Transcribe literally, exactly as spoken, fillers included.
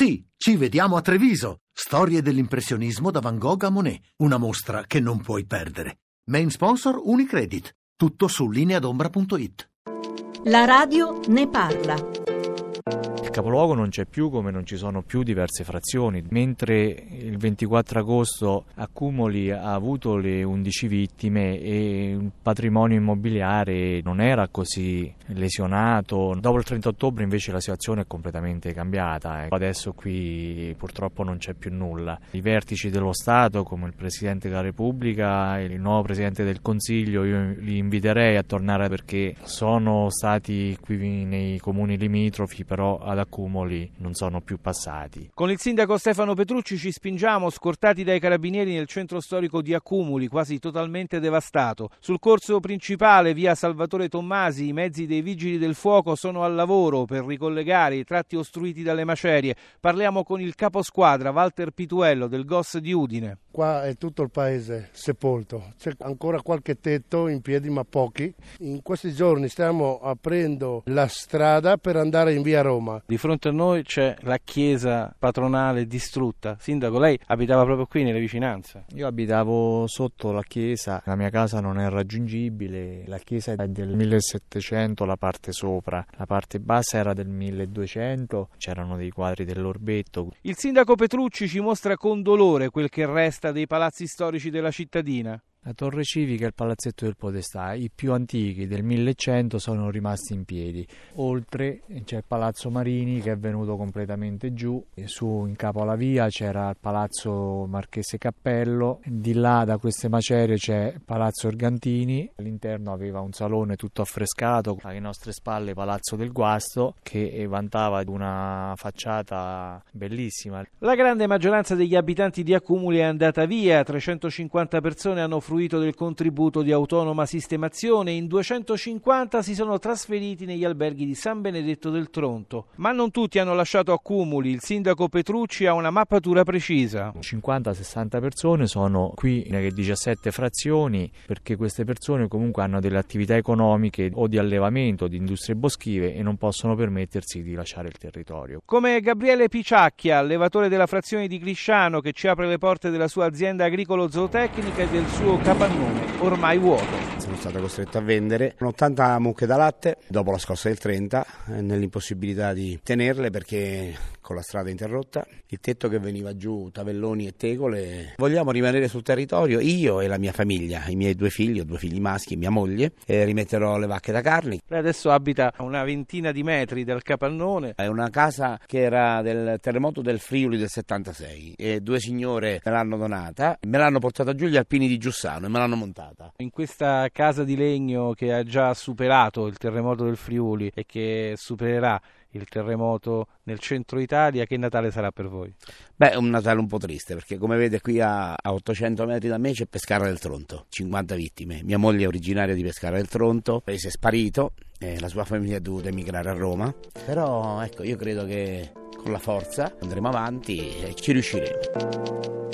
Sì, ci vediamo a Treviso. Storie dell'impressionismo da Van Gogh a Monet. Una mostra che non puoi perdere. Main sponsor Unicredit. Tutto su lineadombra punto it. La radio ne parla. Il capoluogo non c'è più, come non ci sono più diverse frazioni. Mentre il ventiquattro agosto Accumuli ha avuto le undici vittime e il patrimonio immobiliare non era così lesionato, dopo il trenta ottobre invece la situazione è completamente cambiata. Adesso qui purtroppo non c'è più nulla. I vertici dello Stato, come il Presidente della Repubblica e il nuovo Presidente del Consiglio, io li inviterei a tornare, perché sono stati qui nei comuni limitrofi, però ad Accumuli non sono più passati. Con il sindaco Stefano Petrucci ci spingiamo, scortati dai carabinieri, nel centro storico di Accumuli, quasi totalmente devastato. Sul corso principale, via Salvatore Tommasi, i mezzi dei vigili del fuoco sono al lavoro per ricollegare i tratti ostruiti dalle macerie. Parliamo con il caposquadra Walter Pituello del G O S di Udine. Qua è tutto il paese sepolto, c'è ancora qualche tetto in piedi, ma pochi. In questi giorni stiamo aprendo la strada per andare in via Roma. Di fronte a noi c'è la chiesa patronale distrutta. Sindaco, lei abitava proprio qui nelle vicinanze? Io abitavo sotto la chiesa, la mia casa non è raggiungibile, la chiesa è del millesettecento, la parte sopra, la parte bassa era del milleduecento, c'erano dei quadri dell'Orbetto. Il sindaco Petrucci ci mostra con dolore quel che resta dei palazzi storici della cittadina. La torre civica e il palazzetto del Podestà, i più antichi del millecento, sono rimasti in piedi. Oltre c'è il palazzo Marini, che è venuto completamente giù, e su in capo alla via c'era il palazzo Marchese Cappello, di là da queste macerie c'è il palazzo Organtini, all'interno aveva un salone tutto affrescato, alle nostre spalle palazzo del Guasto, che vantava una facciata bellissima. La grande maggioranza degli abitanti di Accumuli è andata via, trecentocinquanta persone hanno fruito del contributo di autonoma sistemazione, in duecentocinquanta si sono trasferiti negli alberghi di San Benedetto del Tronto. Ma non tutti hanno lasciato Accumuli, il sindaco Petrucci ha una mappatura precisa. cinquanta sessanta persone sono qui nelle diciassette frazioni, perché queste persone comunque hanno delle attività economiche o di allevamento, di industrie boschive, e non possono permettersi di lasciare il territorio. Come Gabriele Picciacchia, allevatore della frazione di Grisciano, che ci apre le porte della sua azienda agricolo-zootecnica e del suo capannone ormai vuoto. Sono stato costretto a vendere ottanta mucche da latte dopo la scossa del trenta, nell'impossibilità di tenerle perché con la strada interrotta, il tetto che veniva giù, tavelloni e tegole. Vogliamo rimanere sul territorio, io e la mia famiglia, i miei due figli, ho due figli maschi, mia moglie, e rimetterò le vacche da carne. Lei adesso abita a una ventina di metri dal capannone. È una casa che era del terremoto del Friuli del settantasei e due signore me l'hanno donata, me l'hanno portata giù gli alpini di Giussano e me l'hanno montata. In questa casa di legno che ha già superato il terremoto del Friuli e che supererà il terremoto nel centro Italia, che Natale sarà per voi? Beh, è un Natale un po' triste, perché come vede qui a, a ottocento metri da me c'è Pescara del Tronto, cinquanta vittime. Mia moglie è originaria di Pescara del Tronto, lei si è sparito e la sua famiglia è dovuta emigrare a Roma. Però ecco, io credo che con la forza andremo avanti e ci riusciremo.